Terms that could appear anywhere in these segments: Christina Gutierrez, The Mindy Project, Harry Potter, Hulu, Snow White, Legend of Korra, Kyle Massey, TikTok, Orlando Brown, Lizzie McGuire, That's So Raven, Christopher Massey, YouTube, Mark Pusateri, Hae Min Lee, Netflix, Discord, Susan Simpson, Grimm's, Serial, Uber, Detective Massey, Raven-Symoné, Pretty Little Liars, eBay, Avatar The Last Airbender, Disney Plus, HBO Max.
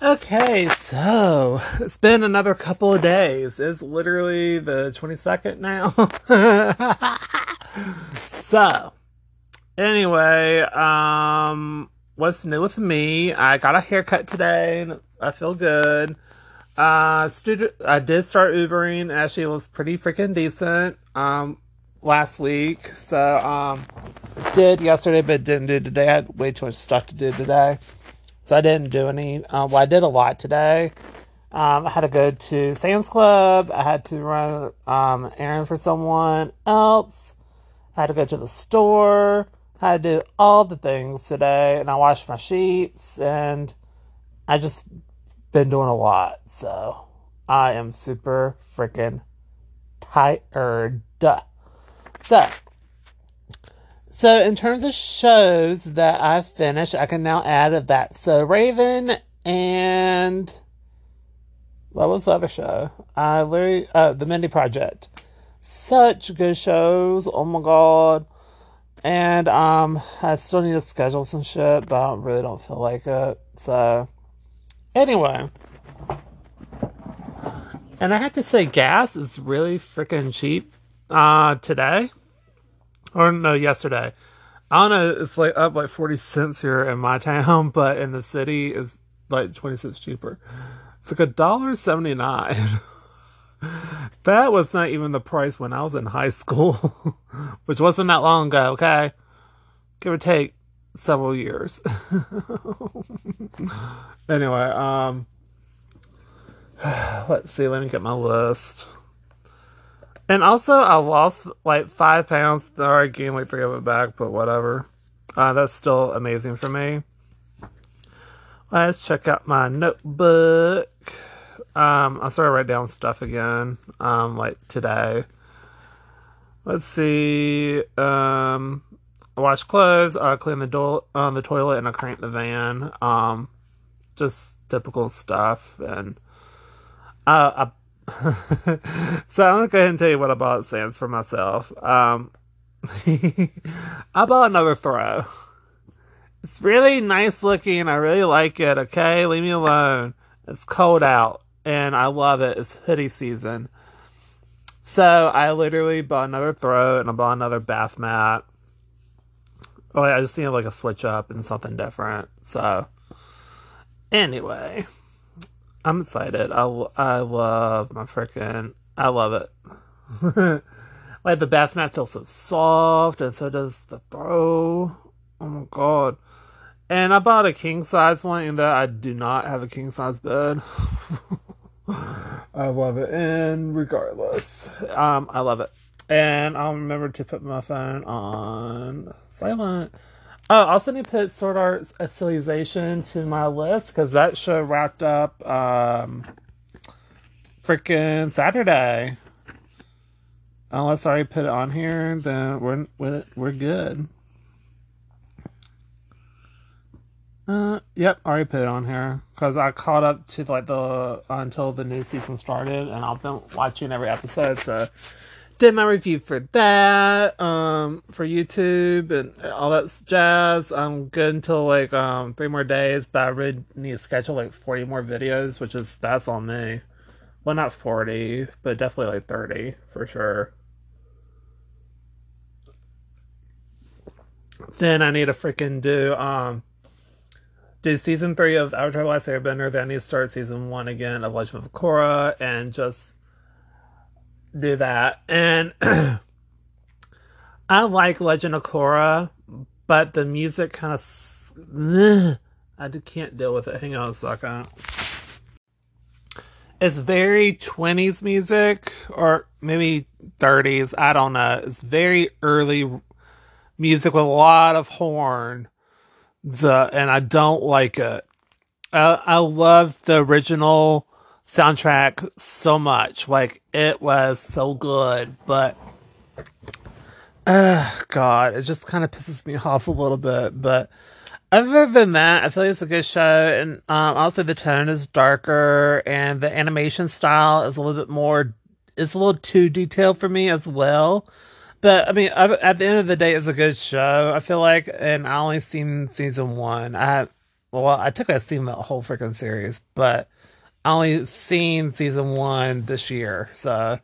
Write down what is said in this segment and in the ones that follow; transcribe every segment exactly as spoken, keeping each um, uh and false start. Okay, so it's been another couple of days. It's literally the twenty-second now. So, anyway, um, what's new with me? I got a haircut today, and I feel good. Uh, studio, I did start Ubering, and actually it was pretty freaking decent, um, last week. So, um, did yesterday, but didn't do today. I had way too much stuff to do today. So I didn't do any, uh, well, I did a lot today. Um, I had to go to Sam's Club. I had to run um, an errand for someone else. I had to go to the store. I had to do all the things today. And I washed my sheets. And I just been doing a lot. So I am super freaking tired. So. So, in terms of shows that I finished, I can now add That's So Raven and... what was the other show? I literally... Uh, The Mindy Project. Such good shows. Oh my god. And, um, I still need to schedule some shit, but I really don't feel like it. So, anyway. And I have to say, gas is really freaking cheap uh, today. Or no, yesterday. I don't know, it's like up like forty cents here in my town, but in the city is like twenty cents cheaper. It's like a dollar seventy-nine. That was not even the price when I was in high school, which wasn't that long ago, okay? Give or take several years. Anyway, um, let's see, let me get my list. And also, I lost, like, five pounds. Or I gained weight for it back, but whatever. Uh, that's still amazing for me. Let's check out my notebook. Um, I started writing down stuff again, um, like, today. Let's see. Um, I wash clothes, I clean the, do- uh, the toilet, and I crank the van. Um, just typical stuff. And uh, I... So I'm gonna go ahead and tell you what I bought at Sam's for myself. Um, I bought another throw. It's really nice looking. I really like it. Okay, leave me alone. It's cold out, and I love it. It's hoodie season. So I literally bought another throw, and I bought another bath mat. Oh, I just need like a switch up and something different. So anyway. I'm excited. I, I love my freaking... I love it. Like, the bath mat feels so soft, and so does the throw. Oh, my God. And I bought a king-size one, even though I do not have a king-size bed. I love it. And regardless, um, I love it. And I'll remember to put my phone on silent. Oh, I also need to put Sword Art's Estillization to my list, because that show wrapped up, um, freaking Saturday. Unless I already put it on here, then we're, we're, we're good. Uh, yep, I already put it on here, because I caught up to, like, the, uh, until the new season started, and I've been watching every episode, so... did my review for that, um, for YouTube and all that jazz. I'm good until like, um, three more days, but I really need to schedule like forty more videos, which is, that's on me. Well, not forty, but definitely like thirty for sure. Then I need to freaking do, um, do season three of Avatar The Last Airbender, then I need to start season one again of Legend of Korra, and just do that. And I like Legend of Korra, but the music kind of ugh, I can't deal with it. Hang on a second. It's very twenties music, or maybe thirties, I don't know. It's very early music with a lot of horn, the and I don't like it. I, I love the original soundtrack so much, like it was so good, but uh god, it just kind of pisses me off a little bit. But other than that, I feel like it's a good show. And um also the tone is darker, and the animation style is a little bit more, it's a little too detailed for me as well. But I mean, at the end of the day, it's a good show, I feel like. And I only seen season one. I well, I took a seen the whole freaking series, but I only seen season one this year, so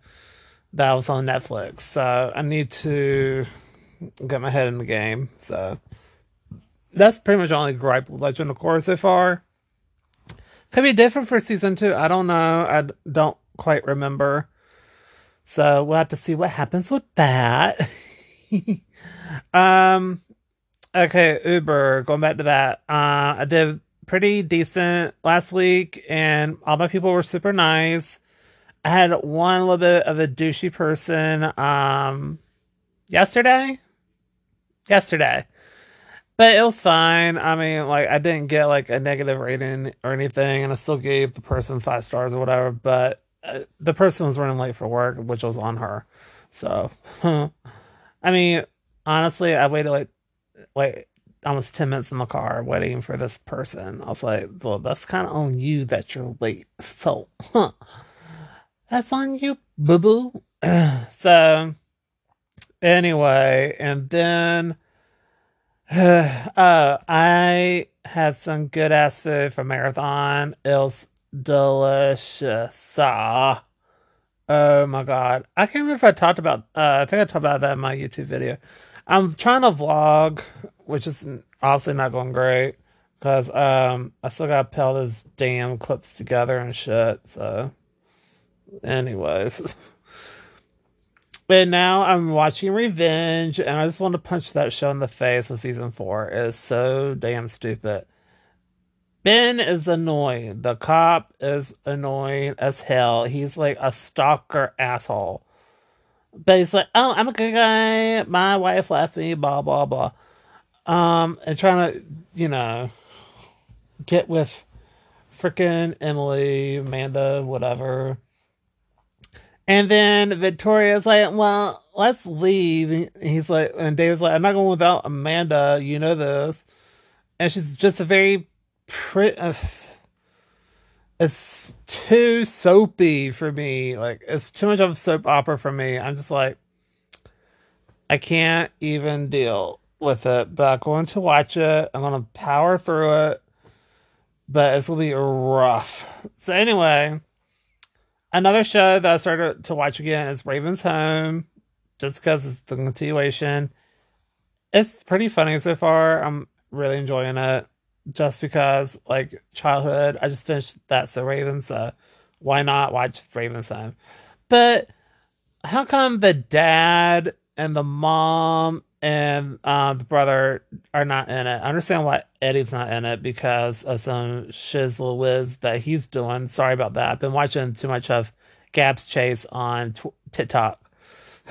that was on Netflix. So I need to get my head in the game. So that's pretty much only gripe with Legend of Korra so far. Could be different for season two. I don't know. I don't quite remember. So we'll have to see what happens with that. um, okay, Uber. Going back to that. Uh, I did pretty decent last week, and all my people were super nice. I had one little bit of a douchey person um, yesterday. Yesterday. But it was fine. I mean, like, I didn't get, like, a negative rating or anything, and I still gave the person five stars or whatever, but uh, the person was running late for work, which was on her. So, I mean, honestly, I waited, like, like almost ten minutes in the car waiting for this person. I was like, well, that's kind of on you that you're late. So, huh. That's on you, boo-boo. So, anyway, and then... Uh, I had some good ass food from Marathon. It was delicious. Uh, oh my god. I can't remember if I talked about uh, I think I talked about that in my YouTube video. I'm trying to vlog, which is obviously not going great because um, I still gotta peel those damn clips together and shit. So anyways. But now I'm watching Revenge, and I just want to punch that show in the face with season four. It is so damn stupid. Ben is annoying. The cop is annoying as hell. He's like a stalker asshole. But he's like, oh, I'm a good guy. My wife left me, blah, blah, blah. Um, and trying to, you know, get with freaking Emily, Amanda, whatever. And then Victoria's like, well, let's leave. And he's like, and David's like, I'm not going without Amanda. You know this. And she's just a very pretty. Uh, it's too soapy for me. Like, it's too much of a soap opera for me. I'm just like, I can't even deal with it. But I'm going to watch it. I'm going to power through it. But it's going to be rough. So anyway. Another show that I started to watch again is Raven's Home, just because it's the continuation. It's pretty funny so far. I'm really enjoying it, just because, like, childhood. I just finished That's So Raven, so why not watch Raven's Home? But how come the dad and the mom and uh, the brother are not in it? I understand why Eddie's not in it because of some shizzle whiz that he's doing. Sorry about that. I've been watching too much of Gab's Chase on t- TikTok.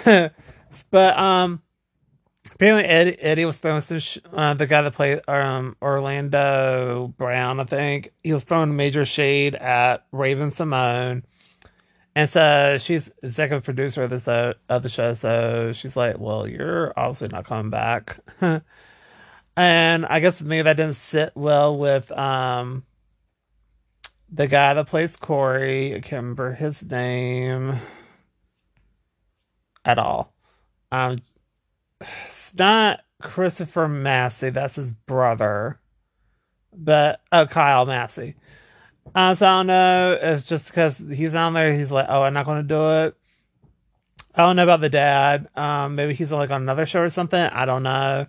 But um, apparently Eddie, Eddie was throwing some sh- uh, the guy that played um, Orlando Brown, I think. He was throwing major shade at Raven-Symoné. And so she's executive producer of this uh, of the show, so she's like, well, you're obviously not coming back. And I guess maybe that didn't sit well with um the guy that plays Corey. I can't remember his name at all. Um, it's not Christopher Massey, that's his brother. But, oh, Kyle Massey. Uh, so I don't know. It's just because he's on there. He's like, oh, I'm not going to do it. I don't know about the dad. Um, maybe he's like on another show or something. I don't know.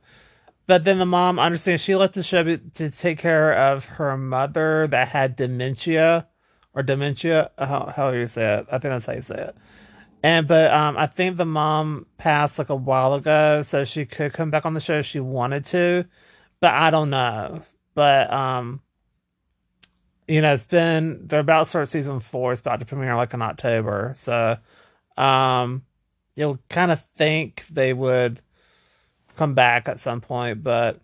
But then the mom, I understand she left the show be- to take care of her mother that had dementia or dementia. How how you say it? I think that's how you say it. And but um, I think the mom passed like a while ago, so she could come back on the show if she wanted to. But I don't know. But um. You know, it's been, they're about to start season four. It's about to premiere like in October. So, um, you'll kind of think they would come back at some point, but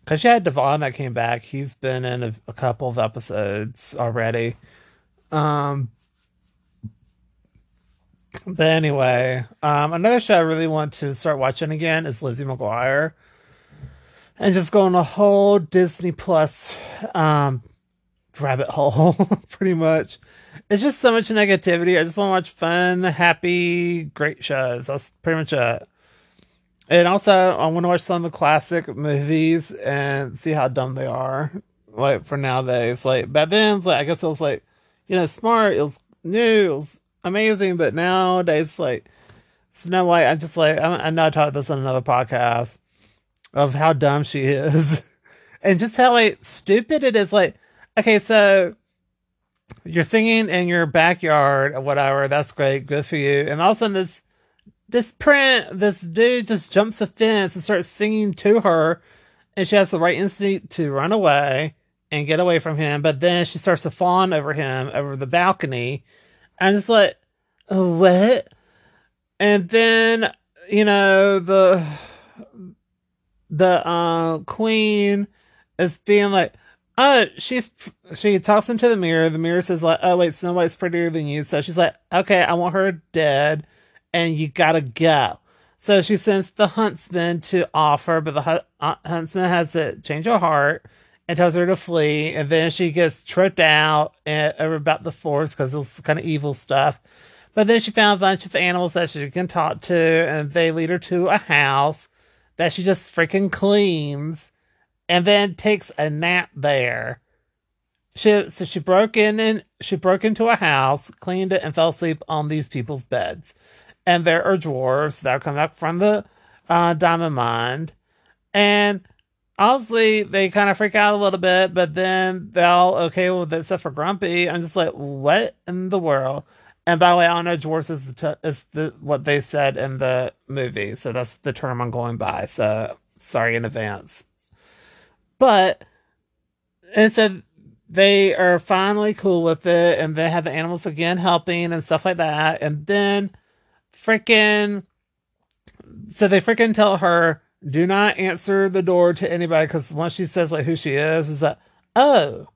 because you had Devon that came back, he's been in a, a couple of episodes already. Um, but anyway, um, another show I really want to start watching again is Lizzie McGuire, and just going a whole Disney Plus, um, rabbit hole. Pretty much it's just so much negativity. I just want to watch fun, happy, great shows. That's pretty much it. And also I want to watch some of the classic movies and see how dumb they are. like for nowadays. Like back then, it's like I guess it was like, you know, smart. It was new. It was amazing. But nowadays, like Snow White, I just like I, I know I talked this on another podcast of how dumb she is, and just how like stupid it is. Like, okay, so you're singing in your backyard or whatever. That's great, good for you. And all of a sudden, this this print, this dude just jumps the fence and starts singing to her. And she has the right instinct to run away and get away from him. But then she starts to fawn over him, over the balcony. I'm just like, what? And then, you know, the the uh, queen is being like, oh, she's, she talks into the mirror. The mirror says like, oh, wait, Snow White's prettier than you. So she's like, okay, I want her dead. And you gotta go. So she sends the huntsman to off her, but the hu- huntsman has to change her heart and tells her to flee. And then she gets tricked out and, over about the forest because it's kind of evil stuff. But then she found a bunch of animals that she can talk to, and they lead her to a house that she just freaking cleans and then takes a nap there. She so she broke in and she broke into a house, cleaned it, and fell asleep on these people's beds. And there are dwarves that are coming up from the uh, diamond mine. And obviously, they kind of freak out a little bit, but then they're all okay with it, except for Grumpy. I'm just like, what in the world? And by the way, I don't know dwarves is, the t- is the, what they said in the movie. So that's the term I'm going by. So sorry in advance. But, and so they are finally cool with it. And they have the animals again helping and stuff like that. And then freaking so they freaking tell her, do not answer the door to anybody, because once she says like who she is, is like, oh,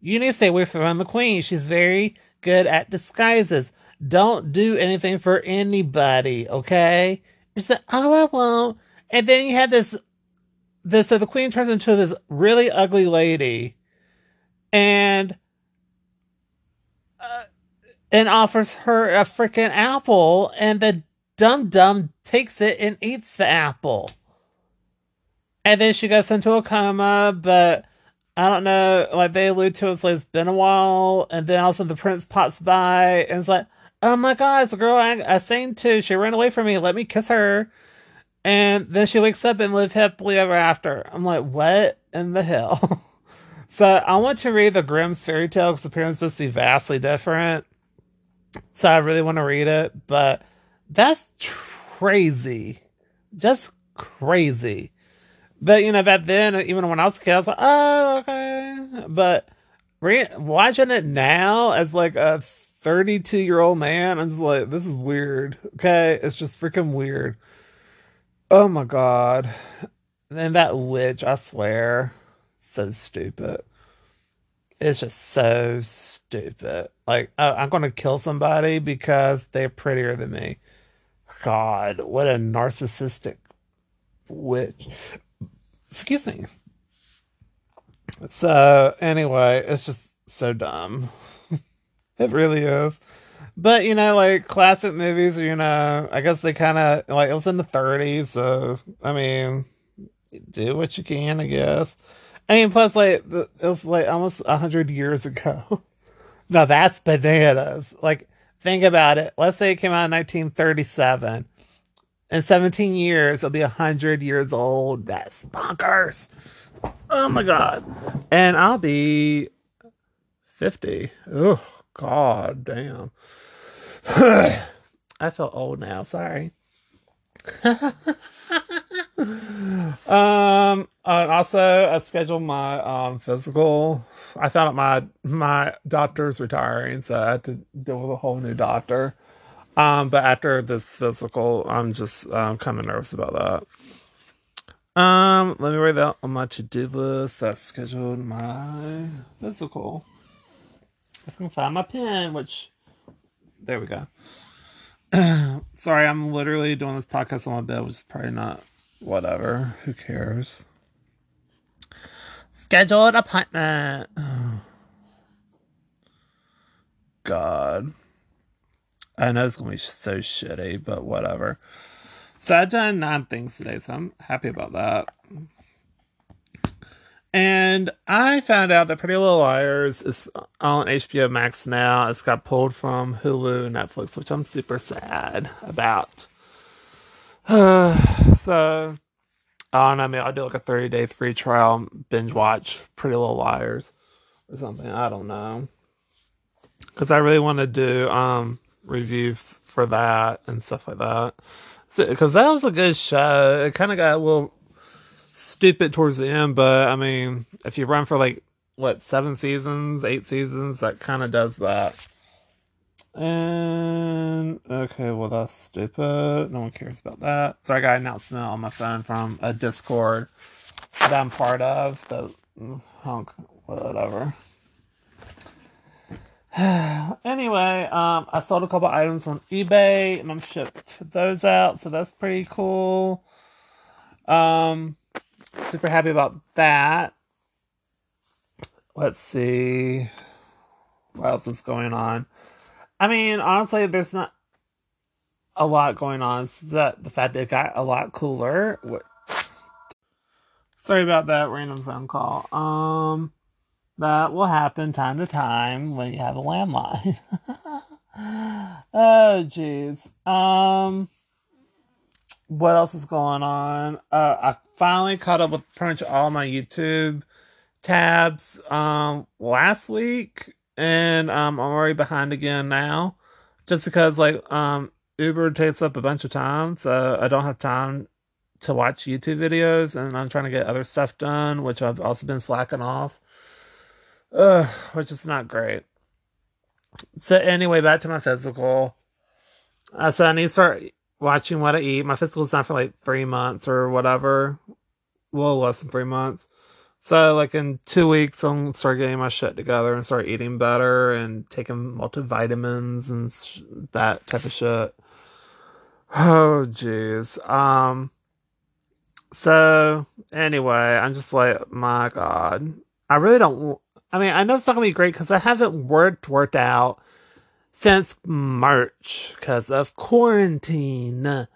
you need to stay away from the queen. She's very good at disguises. Don't do anything for anybody, okay? It's like, oh, I won't. And then you have this this so the queen turns into this really ugly lady and uh And offers her a freaking apple, and the dumb dumb takes it and eats the apple. And then she goes into a coma, but I don't know, like they allude to it, it's like it's been a while, and then all of a sudden the prince pops by, and it's like, oh my god, it's the girl I, I sang to, she ran away from me, let me kiss her. And then she wakes up and lives happily ever after. I'm like, what in the hell? So I want to read the Grimm's fairy tale, because the parents supposed to be vastly different. So I really want to read it, but that's crazy. Just crazy. But, you know, back then, even when I was a kid, I was like, oh, okay. But re- watching it now as, like, a thirty-two-year-old man, I'm just like, this is weird, okay? It's just freaking weird. Oh, my God. And that witch, I swear, so stupid. It's just so stupid. Like, oh, I'm going to kill somebody because they're prettier than me. God, what a narcissistic witch. Excuse me. So, anyway, it's just so dumb. It really is. But, you know, like, classic movies, you know, I guess they kind of, like, it was in the thirties, so, I mean, do what you can, I guess. I mean, plus, like, it was, like, almost one hundred years ago. Now, that's bananas. Like, think about it. Let's say it came out in nineteen thirty-seven. In seventeen years, it'll be one hundred years old. That's bonkers. Oh, my God. And I'll be fifty. Oh, God damn. I feel old now. Sorry. um uh, also I scheduled my um physical. I found out my my doctor's retiring, so I had to deal with a whole new doctor. Um but after this physical, I'm just um kind of nervous about that. Um let me write that on my to-do list. That's scheduled my physical. I can find my pen, which there we go. Sorry, I'm literally doing this podcast on my bed, which is probably not whatever. Who cares? Scheduled appointment. Oh. God. I know it's going to be so shitty, but whatever. So I've done nine things today, so I'm happy about that. And I found out that Pretty Little Liars is on H B O Max now. It's got pulled from Hulu and Netflix, which I'm super sad about. Uh, so, I don't know. Maybe I'll do like a thirty-day free trial binge watch Pretty Little Liars or something. I don't know. Because I really want to do um reviews for that and stuff like that. Because that was a good show. It kind of got a little stupid towards the end, but I mean, if you run for like what seven seasons, eight seasons, that kind of does that. And okay, well that's stupid. No one cares about that. So I got an announcement on my phone from a Discord that I'm part of. The hunk, whatever. Anyway, um, I sold a couple items on eBay and I'm shipped those out, so that's pretty cool. Um. Super happy about that. Let's see. What else is going on? I mean, honestly, there's not a lot going on. So that the fact that it got a lot cooler. What... Sorry about that random phone call. Um, that will happen time to time when you have a landline. Oh, jeez. Um... What else is going on? Uh, I finally caught up with pretty much all my YouTube tabs um, last week. And um, I'm already behind again now. Just because like um, Uber takes up a bunch of time. So I don't have time to watch YouTube videos. And I'm trying to get other stuff done. Which I've also been slacking off. Ugh, which is not great. So anyway, back to my physical. Uh, so I need to start... watching what I eat. My physical's not for like three months or whatever. A little less than three months. So like in two weeks, I'm going to start getting my shit together and start eating better and taking multivitamins and sh- that type of shit. Oh, jeez. Um, so anyway, I'm just like, my God. I really don't... W- I mean, I know it's not going to be great because I haven't worked, worked out since March, because of quarantine.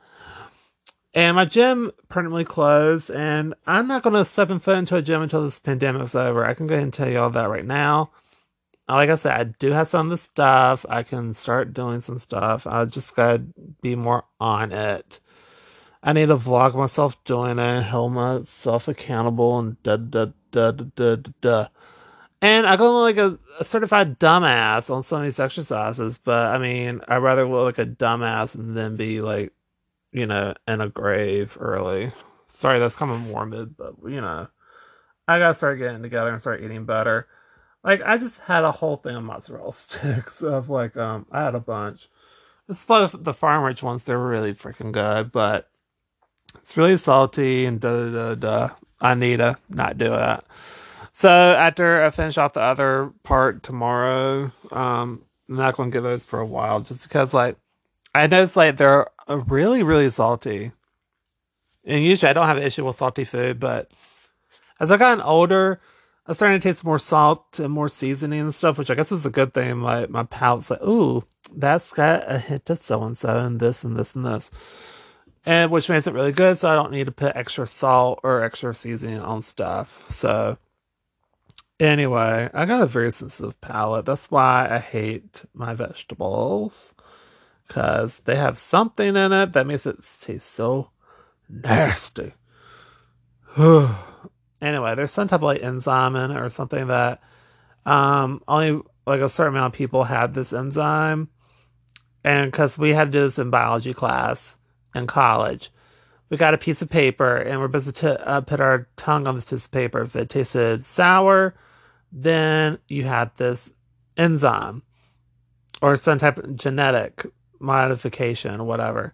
And my gym permanently closed, and I'm not going to step and foot into a gym until this pandemic's over. I can go ahead and tell you all that right now. Like I said, I do have some of the stuff. I can start doing some stuff. I just got to be more on it. I need to vlog myself doing it, hold myself accountable, and da da da da da da da. And I go like a, a certified dumbass on some of these exercises, but I mean, I'd rather look like a dumbass and then be like, you know, in a grave early. Sorry, that's kind of morbid, but you know, I gotta start getting together and start eating better. Like, I just had a whole thing of mozzarella sticks of like, um, I had a bunch. It's like the Farm Rich ones, they're really freaking good, but it's really salty and da da da da. I need to not do that. So, after I finish off the other part tomorrow, um, I'm not going to get those for a while. Just because, like, I noticed, like, they're really, really salty. And usually I don't have an issue with salty food, but as I've gotten older, I'm starting to taste more salt and more seasoning and stuff, which I guess is a good thing. Like, my palate's like, ooh, that's got a hint of so-and-so and this and this and this. And which makes it really good, so I don't need to put extra salt or extra seasoning on stuff. So... anyway, I got a very sensitive palate. That's why I hate my vegetables. Because they have something in it that makes it taste so nasty. Anyway, there's some type of like enzyme in it or something that um, only like a certain amount of people had this enzyme. And because we had to do this in biology class in college. We got a piece of paper, and we're supposed to uh, put our tongue on this piece of paper. If it tasted sour, then you had this enzyme or some type of genetic modification or whatever.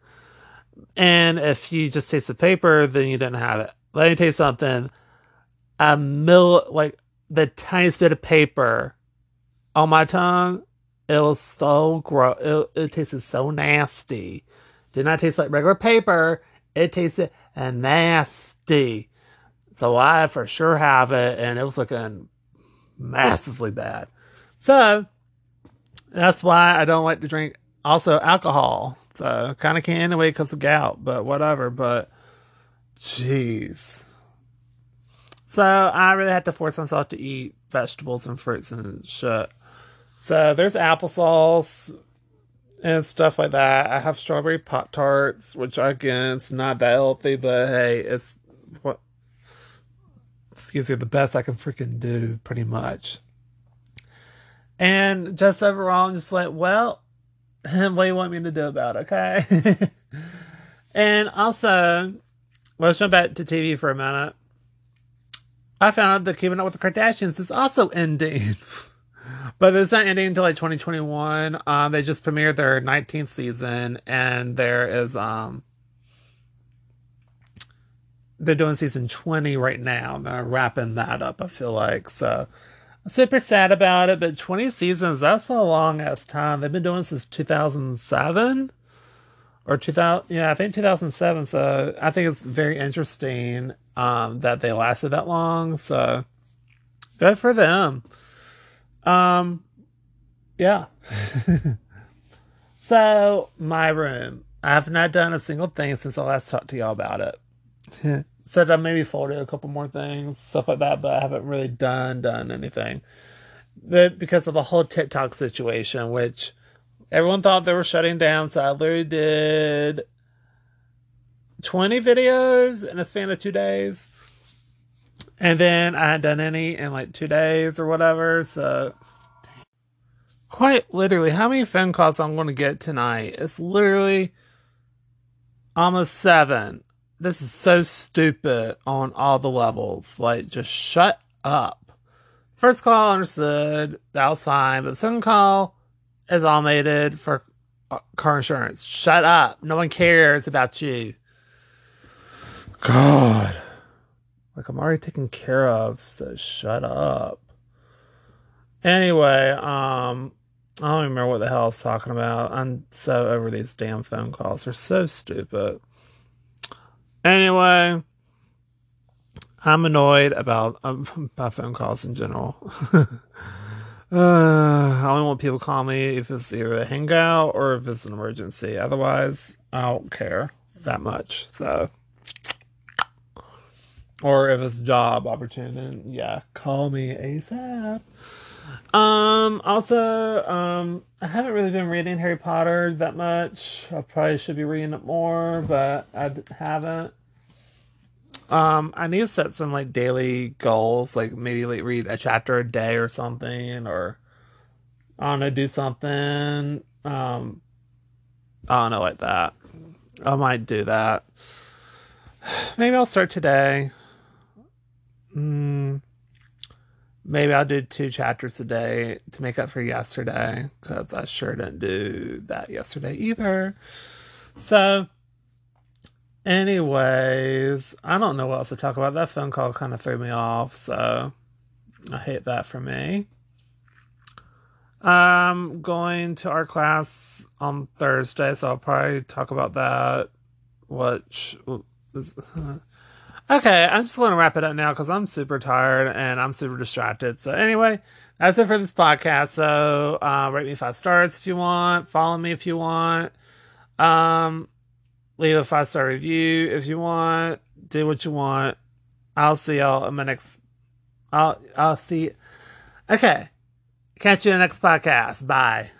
And if you just taste the paper, then you didn't have it. Let me tell you something. A mill, like the tiniest bit of paper on my tongue, it was so gross. It, it tasted so nasty. Did not taste like regular paper. It tasted nasty. So I for sure have it, and it was looking massively bad. So that's why I don't like to drink also alcohol. So kind of can't anyway because of gout, but whatever. But jeez. So I really had to force myself to eat vegetables and fruits and shit. So there's applesauce and stuff like that. I have strawberry Pop-Tarts, which again, it's not that healthy, but hey, it's what, excuse me, the best I can freaking do, pretty much. And just overall, I'm just like, well, what do you want me to do about it, okay? And also, let's jump back to T V for a minute. I found out that Keeping Up with the Kardashians is also ending. But it's not ending until like twenty twenty-one. Um, they just premiered their nineteenth season, and there is um, they're doing season twenty right now. And they're wrapping that up, I feel like. So I'm super sad about it, but twenty seasons, that's a long ass time. They've been doing this since two thousand seven or two thousand. Yeah, I think two thousand seven. So I think it's very interesting um, that they lasted that long. So good for them. Um, yeah. So, my room. I have not done a single thing since I last talked to y'all about it. Said I maybe folded a couple more things, stuff like that, but I haven't really done, done anything. The, because of the whole TikTok situation, which everyone thought they were shutting down, so I literally did twenty videos in a span of two days. And then I hadn't done any in like two days or whatever, so quite literally, how many phone calls I'm going to get tonight? It's literally almost seven. This is so stupid on all the levels. Like, just shut up. First call, I understood. That was fine. But the second call is automated for car insurance. Shut up. No one cares about you. God. Like, I'm already taken care of, so shut up. Anyway, um, I don't remember what the hell I was talking about. I'm so over these damn phone calls. They're so stupid. Anyway, I'm annoyed about um, by phone calls in general. uh, I only want people to call me if it's either a hangout or if it's an emergency. Otherwise, I don't care that much, so... Or if it's job opportunity, yeah, call me ASAP. Um, also, um, I haven't really been reading Harry Potter that much. I probably should be reading it more, but I haven't. Um, I need to set some, like, daily goals. Like, maybe, like, read a chapter a day or something. Or, I don't know, do something. Um, I don't know, like that. I might do that. Maybe I'll start today. Mm, maybe I'll do two chapters a day to make up for yesterday, because I sure didn't do that yesterday either. So, anyways, I don't know what else to talk about. That phone call kind of threw me off, so I hate that for me. I'm going to art class on Thursday, so I'll probably talk about that, which... Okay, I'm just going to wrap it up now because I'm super tired and I'm super distracted. So anyway, that's it for this podcast. So uh, rate me five stars if you want. Follow me if you want. Um, leave a five-star review if you want. Do what you want. I'll see y'all in my next... I'll, I'll see... Okay. Catch you in the next podcast. Bye.